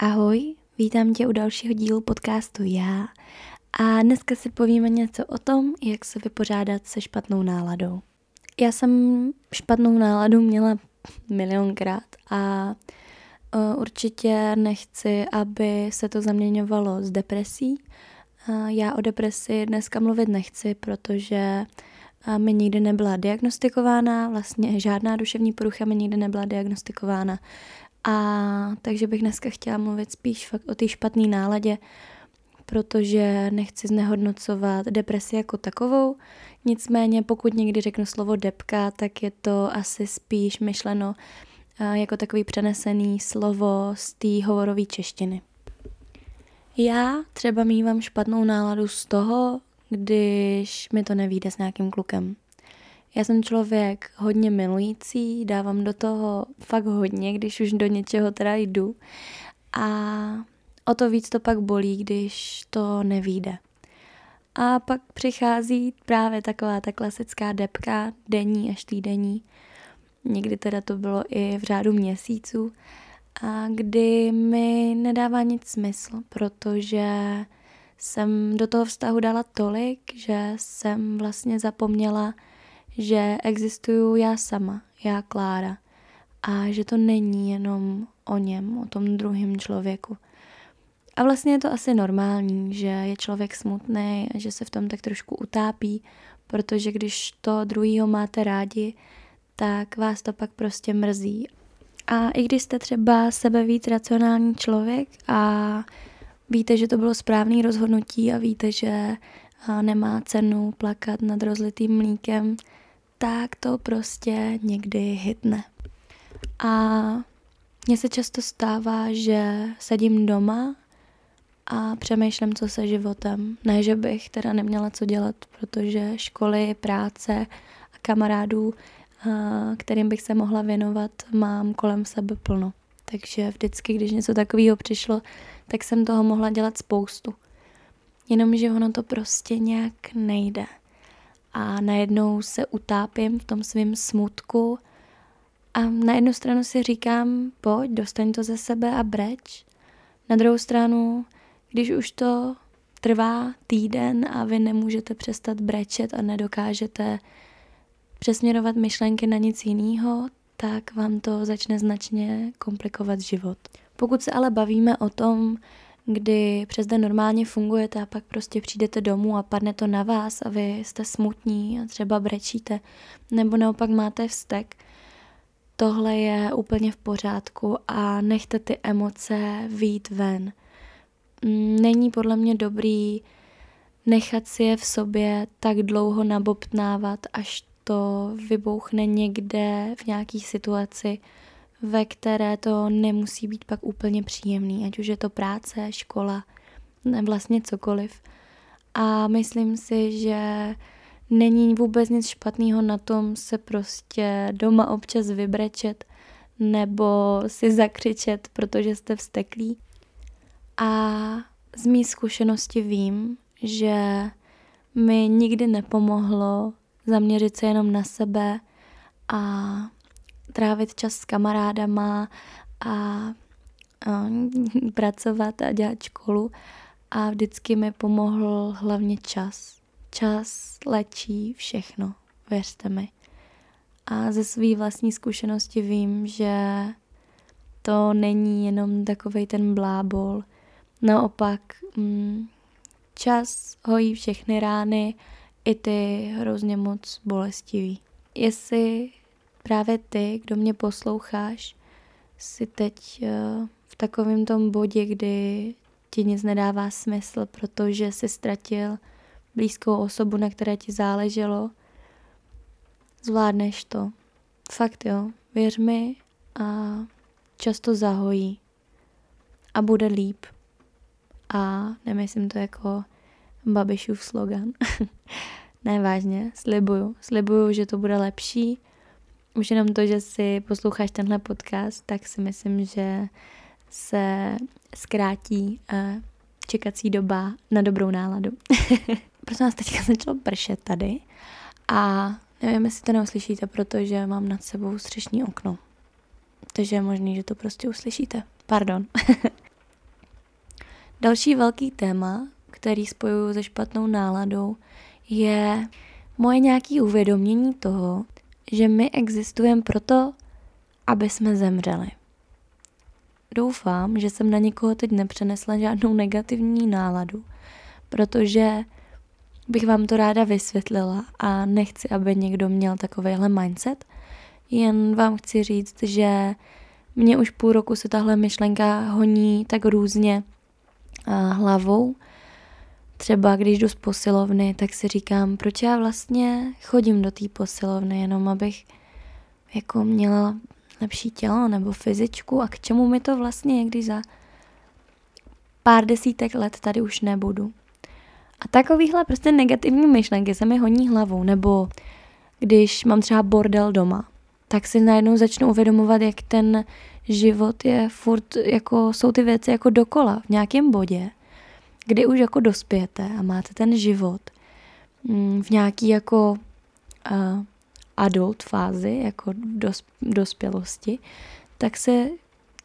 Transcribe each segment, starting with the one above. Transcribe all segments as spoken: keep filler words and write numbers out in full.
Ahoj, vítám tě u dalšího dílu podcastu Já a dneska si povíme něco o tom, jak se vypořádat se špatnou náladou. Já jsem špatnou náladu měla milionkrát a určitě nechci, aby se to zaměňovalo s depresí. Já o depresi dneska mluvit nechci, protože mi nikdy nebyla diagnostikována, vlastně žádná duševní porucha mi nikdy nebyla diagnostikována. A takže bych dneska chtěla mluvit spíš fakt o té špatné náladě, protože nechci znehodnocovat depresi jako takovou. Nicméně pokud někdy řeknu slovo depka, tak je to asi spíš myšleno jako takový přenesený slovo z té hovorové češtiny. Já třeba mívám špatnou náladu z toho, když mi to nevyjde s nějakým klukem. Já jsem člověk hodně milující, dávám do toho fakt hodně, když už do něčeho teda jdu. A o to víc to pak bolí, když to nevyjde. A pak přichází právě taková ta klasická depka, denní až týdenní. Někdy teda to bylo i v řádu měsíců, a kdy mi nedává nic smysl, protože jsem do toho vztahu dala tolik, že jsem vlastně zapomněla, že existuju já sama, já Klára, a že to není jenom o něm, o tom druhém člověku. A vlastně je to asi normální, že je člověk smutný a že se v tom tak trošku utápí, protože když to druhýho máte rádi, tak vás to pak prostě mrzí. A i když jste třeba sebevíc racionální člověk a víte, že to bylo správné rozhodnutí a víte, že nemá cenu plakat nad rozlitým mlíkem, tak to prostě někdy hitne. A mně se často stává, že sedím doma a přemýšlím, co se životem. Ne, že bych teda neměla co dělat, protože školy, práce a kamarádů, kterým bych se mohla věnovat, mám kolem sebe plno. Takže vždycky, když něco takového přišlo, tak jsem toho mohla dělat spoustu. Jenomže ono to prostě nějak nejde. A najednou se utápím v tom svém smutku a na jednu stranu si říkám, pojď, dostaň to ze sebe a breč. Na druhou stranu, když už to trvá týden a vy nemůžete přestat brečet a nedokážete přesměrovat myšlenky na nic jiného, tak vám to začne značně komplikovat život. Pokud se ale bavíme o tom, kdy přes den normálně fungujete a pak prostě přijdete domů a padne to na vás a vy jste smutní a třeba brečíte, nebo naopak máte vztek. Tohle je úplně v pořádku a nechte ty emoce vyjít ven. Není podle mě dobrý nechat si je v sobě tak dlouho nabobtnávat, až to vybouchne někde v nějaký situaci, ve které to nemusí být pak úplně příjemný, ať už je to práce, škola, ne, vlastně cokoliv. A myslím si, že není vůbec nic špatného na tom se prostě doma občas vybrečet nebo si zakřičet, protože jste vzteklí. A z mý zkušenosti vím, že mi nikdy nepomohlo zaměřit se jenom na sebe a trávit čas s kamarádama a, a pracovat a dělat školu. A vždycky mi pomohl hlavně čas. Čas léčí všechno, věřte mi. A ze své vlastní zkušenosti vím, že to není jenom takovej ten blábol. Naopak mm, čas hojí všechny rány, i ty hrozně moc bolestivý. Jestli právě ty, kdo mě posloucháš, si teď v takovém tom bodě, kdy ti nic nedává smysl, protože jsi ztratil blízkou osobu, na které ti záleželo, zvládneš to. Fakt jo, věř mi, a často zahojí. A bude líp. A nemyslím to jako Babišův slogan. Ne, vážně, slibuju. Slibuju, že to bude lepší. Už jenom to, že si posloucháš tenhle podcast, tak si myslím, že se zkrátí čekací doba na dobrou náladu. Proto nás teďka začalo pršet tady a nevím, jestli to neuslyšíte, protože mám nad sebou střešní okno. Takže je možný, že to prostě uslyšíte. Pardon. Další velký téma, který spojuju se špatnou náladou, je moje nějaké uvědomění toho, že my existujeme proto, aby jsme zemřeli. Doufám, že jsem na někoho teď nepřenesla žádnou negativní náladu, protože bych vám to ráda vysvětlila a nechci, aby někdo měl takovejhle mindset. Jen vám chci říct, že mě už půl roku se tahle myšlenka honí tak různě hlavou. Třeba když jdu z posilovny, tak si říkám, proč já vlastně chodím do té posilovny, jenom abych jako měla lepší tělo nebo fyzičku a k čemu mi to vlastně je, když za pár desítek let tady už nebudu. A takovýhle prostě negativní myšlenky se mi honí hlavou, nebo když mám třeba bordel doma, tak si najednou začnu uvědomovat, jak ten život je furt, jako jsou ty věci jako dokola v nějakém bodě, kdy už jako dospějete a máte ten život v nějaký jako uh, adult fázi, jako dos, dospělosti, tak se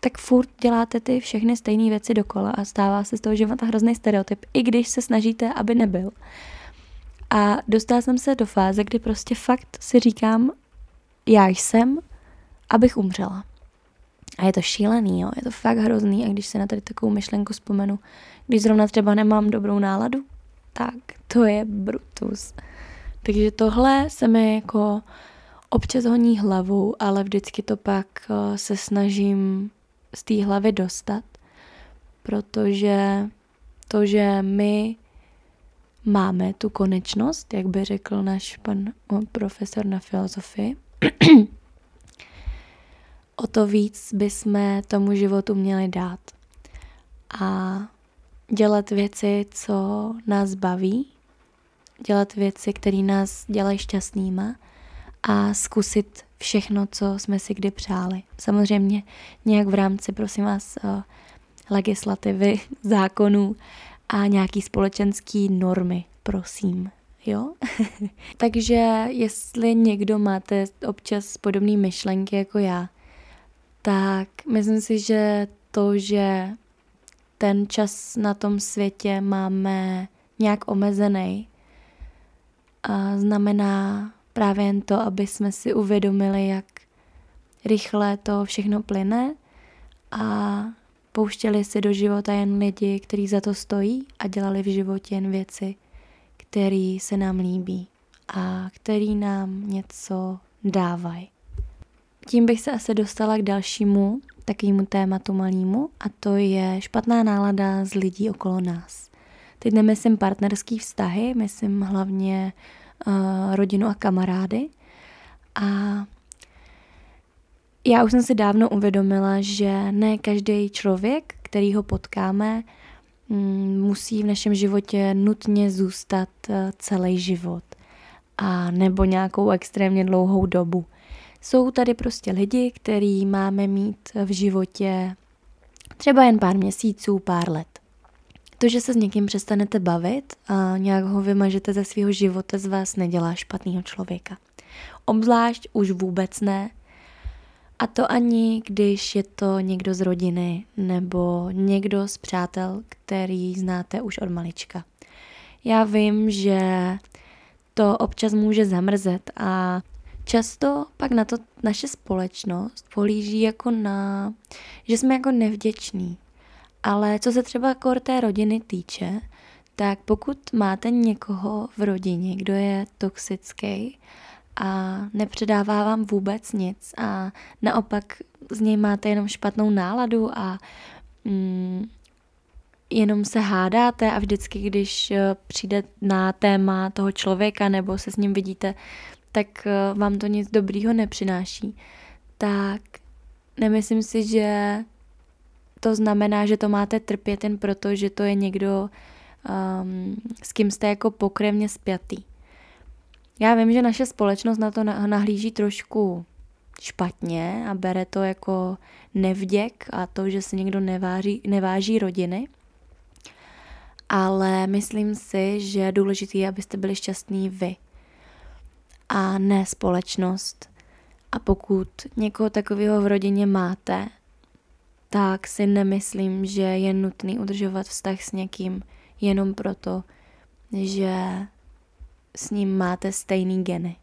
tak furt děláte ty všechny stejné věci dokola a stává se z toho života hrozný stereotyp, i když se snažíte, aby nebyl. A dostala jsem se do fáze, kdy prostě fakt si říkám, já jsem, abych umřela. A je to šílený, jo? Je to fakt hrozný. A když se na tady takovou myšlenku vzpomenu, když zrovna třeba nemám dobrou náladu, tak to je brutus. Takže tohle se mi jako občas honí hlavou, ale vždycky to pak se snažím z té hlavy dostat, protože to, že my máme tu konečnost, jak by řekl náš pan profesor na filozofii, o to víc bychom tomu životu měli dát a dělat věci, co nás baví, dělat věci, které nás dělají šťastnýma a zkusit všechno, co jsme si kdy přáli. Samozřejmě nějak v rámci, prosím vás, legislativy, zákonů a nějaký společenský normy, prosím, jo? Takže jestli někdo máte občas podobné myšlenky jako já, tak myslím si, že to, že ten čas na tom světě máme nějak omezený, znamená právě jen to, aby jsme si uvědomili, jak rychle to všechno plyne a pouštěli si do života jen lidi, kteří za to stojí a dělali v životě jen věci, které se nám líbí a které nám něco dávají. Tím bych se asi dostala k dalšímu takovému tématu malému a to je špatná nálada z lidí okolo nás. Teď nemyslím partnerský vztahy, myslím hlavně uh, rodinu a kamarády. A já už jsem si dávno uvědomila, že ne každý člověk, který ho potkáme, musí v našem životě nutně zůstat celý život a nebo nějakou extrémně dlouhou dobu. Jsou tady prostě lidi, který máme mít v životě třeba jen pár měsíců, pár let. To, že se s někým přestanete bavit a nějak ho vymažete ze svého života, z vás nedělá špatného člověka. Obzvlášť už vůbec ne. A to ani, když je to někdo z rodiny nebo někdo z přátel, který znáte už od malička. Já vím, že to občas může zamrzet a často pak na to naše společnost pohlíží jako na, že jsme jako nevděční. Ale co se třeba kor té rodiny týče, tak pokud máte někoho v rodině, kdo je toxický a nepředává vám vůbec nic a naopak z něj máte jenom špatnou náladu a mm, jenom se hádáte a vždycky, když přijde na téma toho člověka nebo se s ním vidíte, tak vám to nic dobrýho nepřináší, tak nemyslím si, že to znamená, že to máte trpět jen proto, že to je někdo, um, s kým jste jako pokrevně spjatý. Já vím, že naše společnost na to nahlíží trošku špatně a bere to jako nevděk a to, že se někdo neváží, neváží rodiny. Ale myslím si, že je důležité, abyste byli šťastní vy a ne společnost. A pokud někoho takového v rodině máte, tak si nemyslím, že je nutný udržovat vztah s někým jenom proto, že s ním máte stejný geny.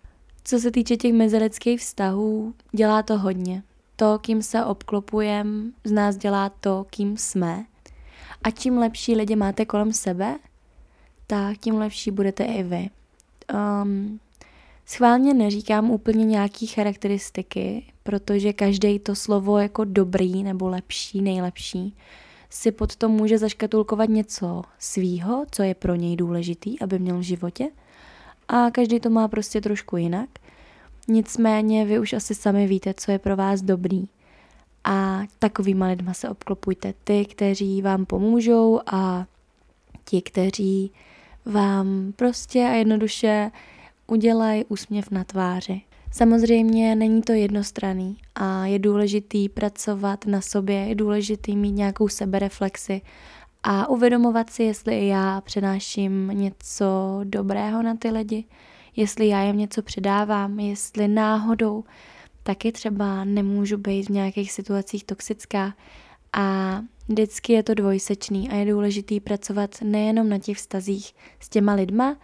Co se týče těch mezilidských vztahů, dělá to hodně. To, kým se obklopujeme, z nás dělá to, kým jsme. A čím lepší lidi máte kolem sebe, tak tím lepší budete i vy. Um, schválně neříkám úplně nějaký charakteristiky, protože každý to slovo jako dobrý nebo lepší, nejlepší si pod to může zaškatulkovat něco svýho, co je pro něj důležitý, aby měl v životě. A každý to má prostě trošku jinak. Nicméně vy už asi sami víte, co je pro vás dobrý. A takovýma lidma se obklopujte. Ty, kteří vám pomůžou, a ti, kteří vám prostě a jednoduše udělají úsměv na tváři. Samozřejmě není to jednostranný a je důležitý pracovat na sobě, je důležitý mít nějakou sebereflexi a uvědomovat si, jestli já přenáším něco dobrého na ty lidi, jestli já jim něco předávám, jestli náhodou taky třeba nemůžu být v nějakých situacích toxická. A vždycky je to dvojsečný a je důležitý pracovat nejenom na těch vztazích s těma lidma,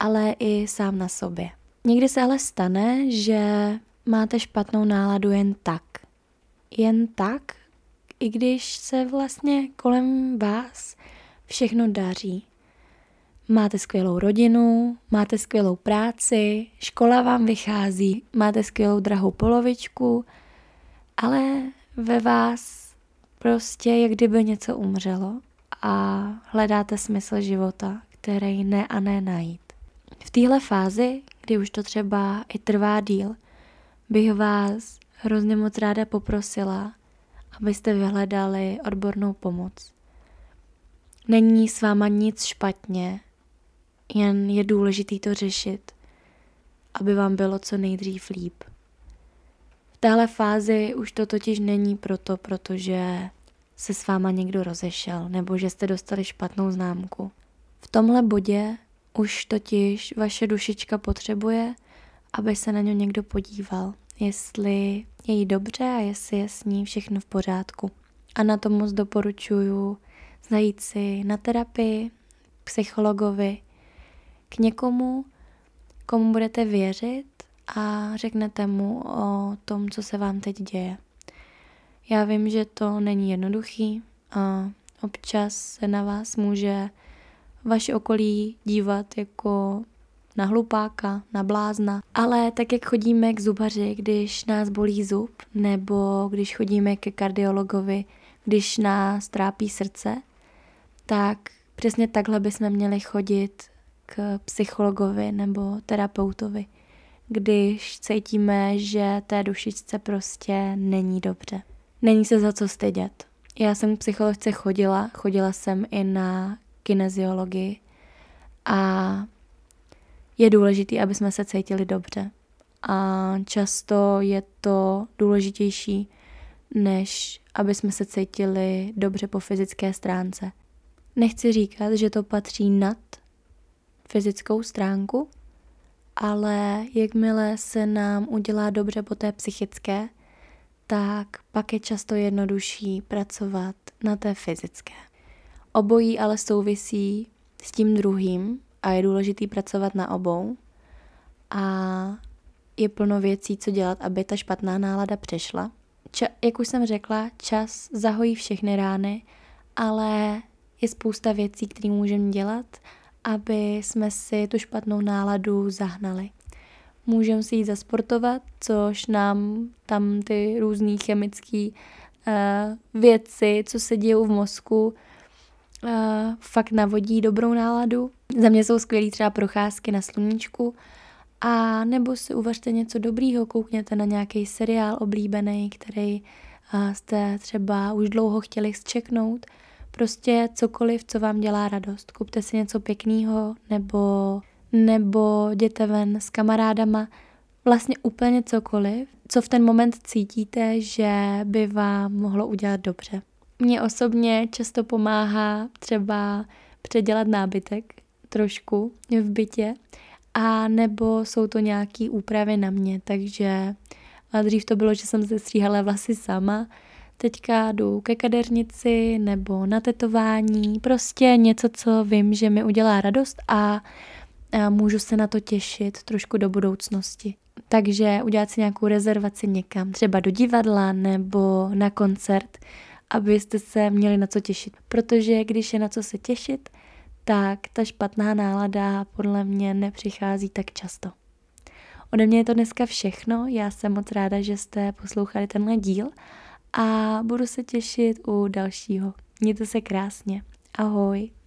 ale i sám na sobě. Někdy se ale stane, že máte špatnou náladu jen tak. Jen tak, i když se vlastně kolem vás všechno daří. Máte skvělou rodinu, máte skvělou práci, škola vám vychází, máte skvělou drahou polovičku, ale ve vás prostě jak kdyby něco umřelo a hledáte smysl života, který ne a ne najít. V téhle fázi, kdy už to třeba i trvá díl, bych vás hrozně moc ráda poprosila, abyste vyhledali odbornou pomoc. Není s váma nic špatně, jen je důležité to řešit, aby vám bylo co nejdřív líp. V téhle fázi už to totiž není proto, protože se s váma někdo rozešel nebo že jste dostali špatnou známku. V tomhle bodě už totiž vaše dušička potřebuje, aby se na ně někdo podíval, jestli je jí dobře a jestli je s ní všechno v pořádku. A na to moc doporučuju zajít si na terapii, psychologovi, k někomu, komu budete věřit a řeknete mu o tom, co se vám teď děje. Já vím, že to není jednoduchý a občas se na vás může vaše okolí dívat jako na hlupáka, na blázna. Ale tak, jak chodíme k zubaři, když nás bolí zub, nebo když chodíme ke kardiologovi, když nás trápí srdce, tak přesně takhle bychom měli chodit k psychologovi nebo terapeutovi, když cítíme, že té dušičce prostě není dobře. Není se za co stydět. Já jsem k psycholožce chodila, chodila jsem i na kineziologii a je důležité, aby jsme se cítili dobře. A často je to důležitější, než aby jsme se cítili dobře po fyzické stránce. Nechci říkat, že to patří nad fyzickou stránku, ale jakmile se nám udělá dobře po té psychické, tak pak je často jednodušší pracovat na té fyzické. Obojí ale souvisí s tím druhým a je důležitý pracovat na obou a je plno věcí, co dělat, aby ta špatná nálada přešla. Ča, jak už jsem řekla, čas zahojí všechny rány, ale je spousta věcí, které můžeme dělat, aby jsme si tu špatnou náladu zahnali. Můžeme si jít zasportovat, což nám tam ty různý chemické uh, věci, co se dějou v mozku, Uh, fakt navodí dobrou náladu. Za mě jsou skvělý třeba procházky na sluníčku, a nebo si uvařte něco dobrýho, koukněte na nějaký seriál oblíbený, který uh, jste třeba už dlouho chtěli zčeknout. Prostě cokoliv, co vám dělá radost. Kupte si něco pěkného, nebo, nebo jděte ven s kamarádama. Vlastně úplně cokoliv, co v ten moment cítíte, že by vám mohlo udělat dobře. Mně osobně často pomáhá třeba předělat nábytek trošku v bytě, a nebo jsou to nějaké úpravy na mě, takže dřív to bylo, že jsem se stříhala vlasy sama, teďka jdu ke kadeřnici nebo na tetování, prostě něco, co vím, že mi udělá radost a můžu se na to těšit trošku do budoucnosti. Takže udělat si nějakou rezervaci někam, třeba do divadla nebo na koncert, abyste se měli na co těšit. Protože když je na co se těšit, tak ta špatná nálada podle mě nepřichází tak často. Ode mě je to dneska všechno, já jsem moc ráda, že jste poslouchali tenhle díl a budu se těšit u dalšího. Mějte se krásně. Ahoj.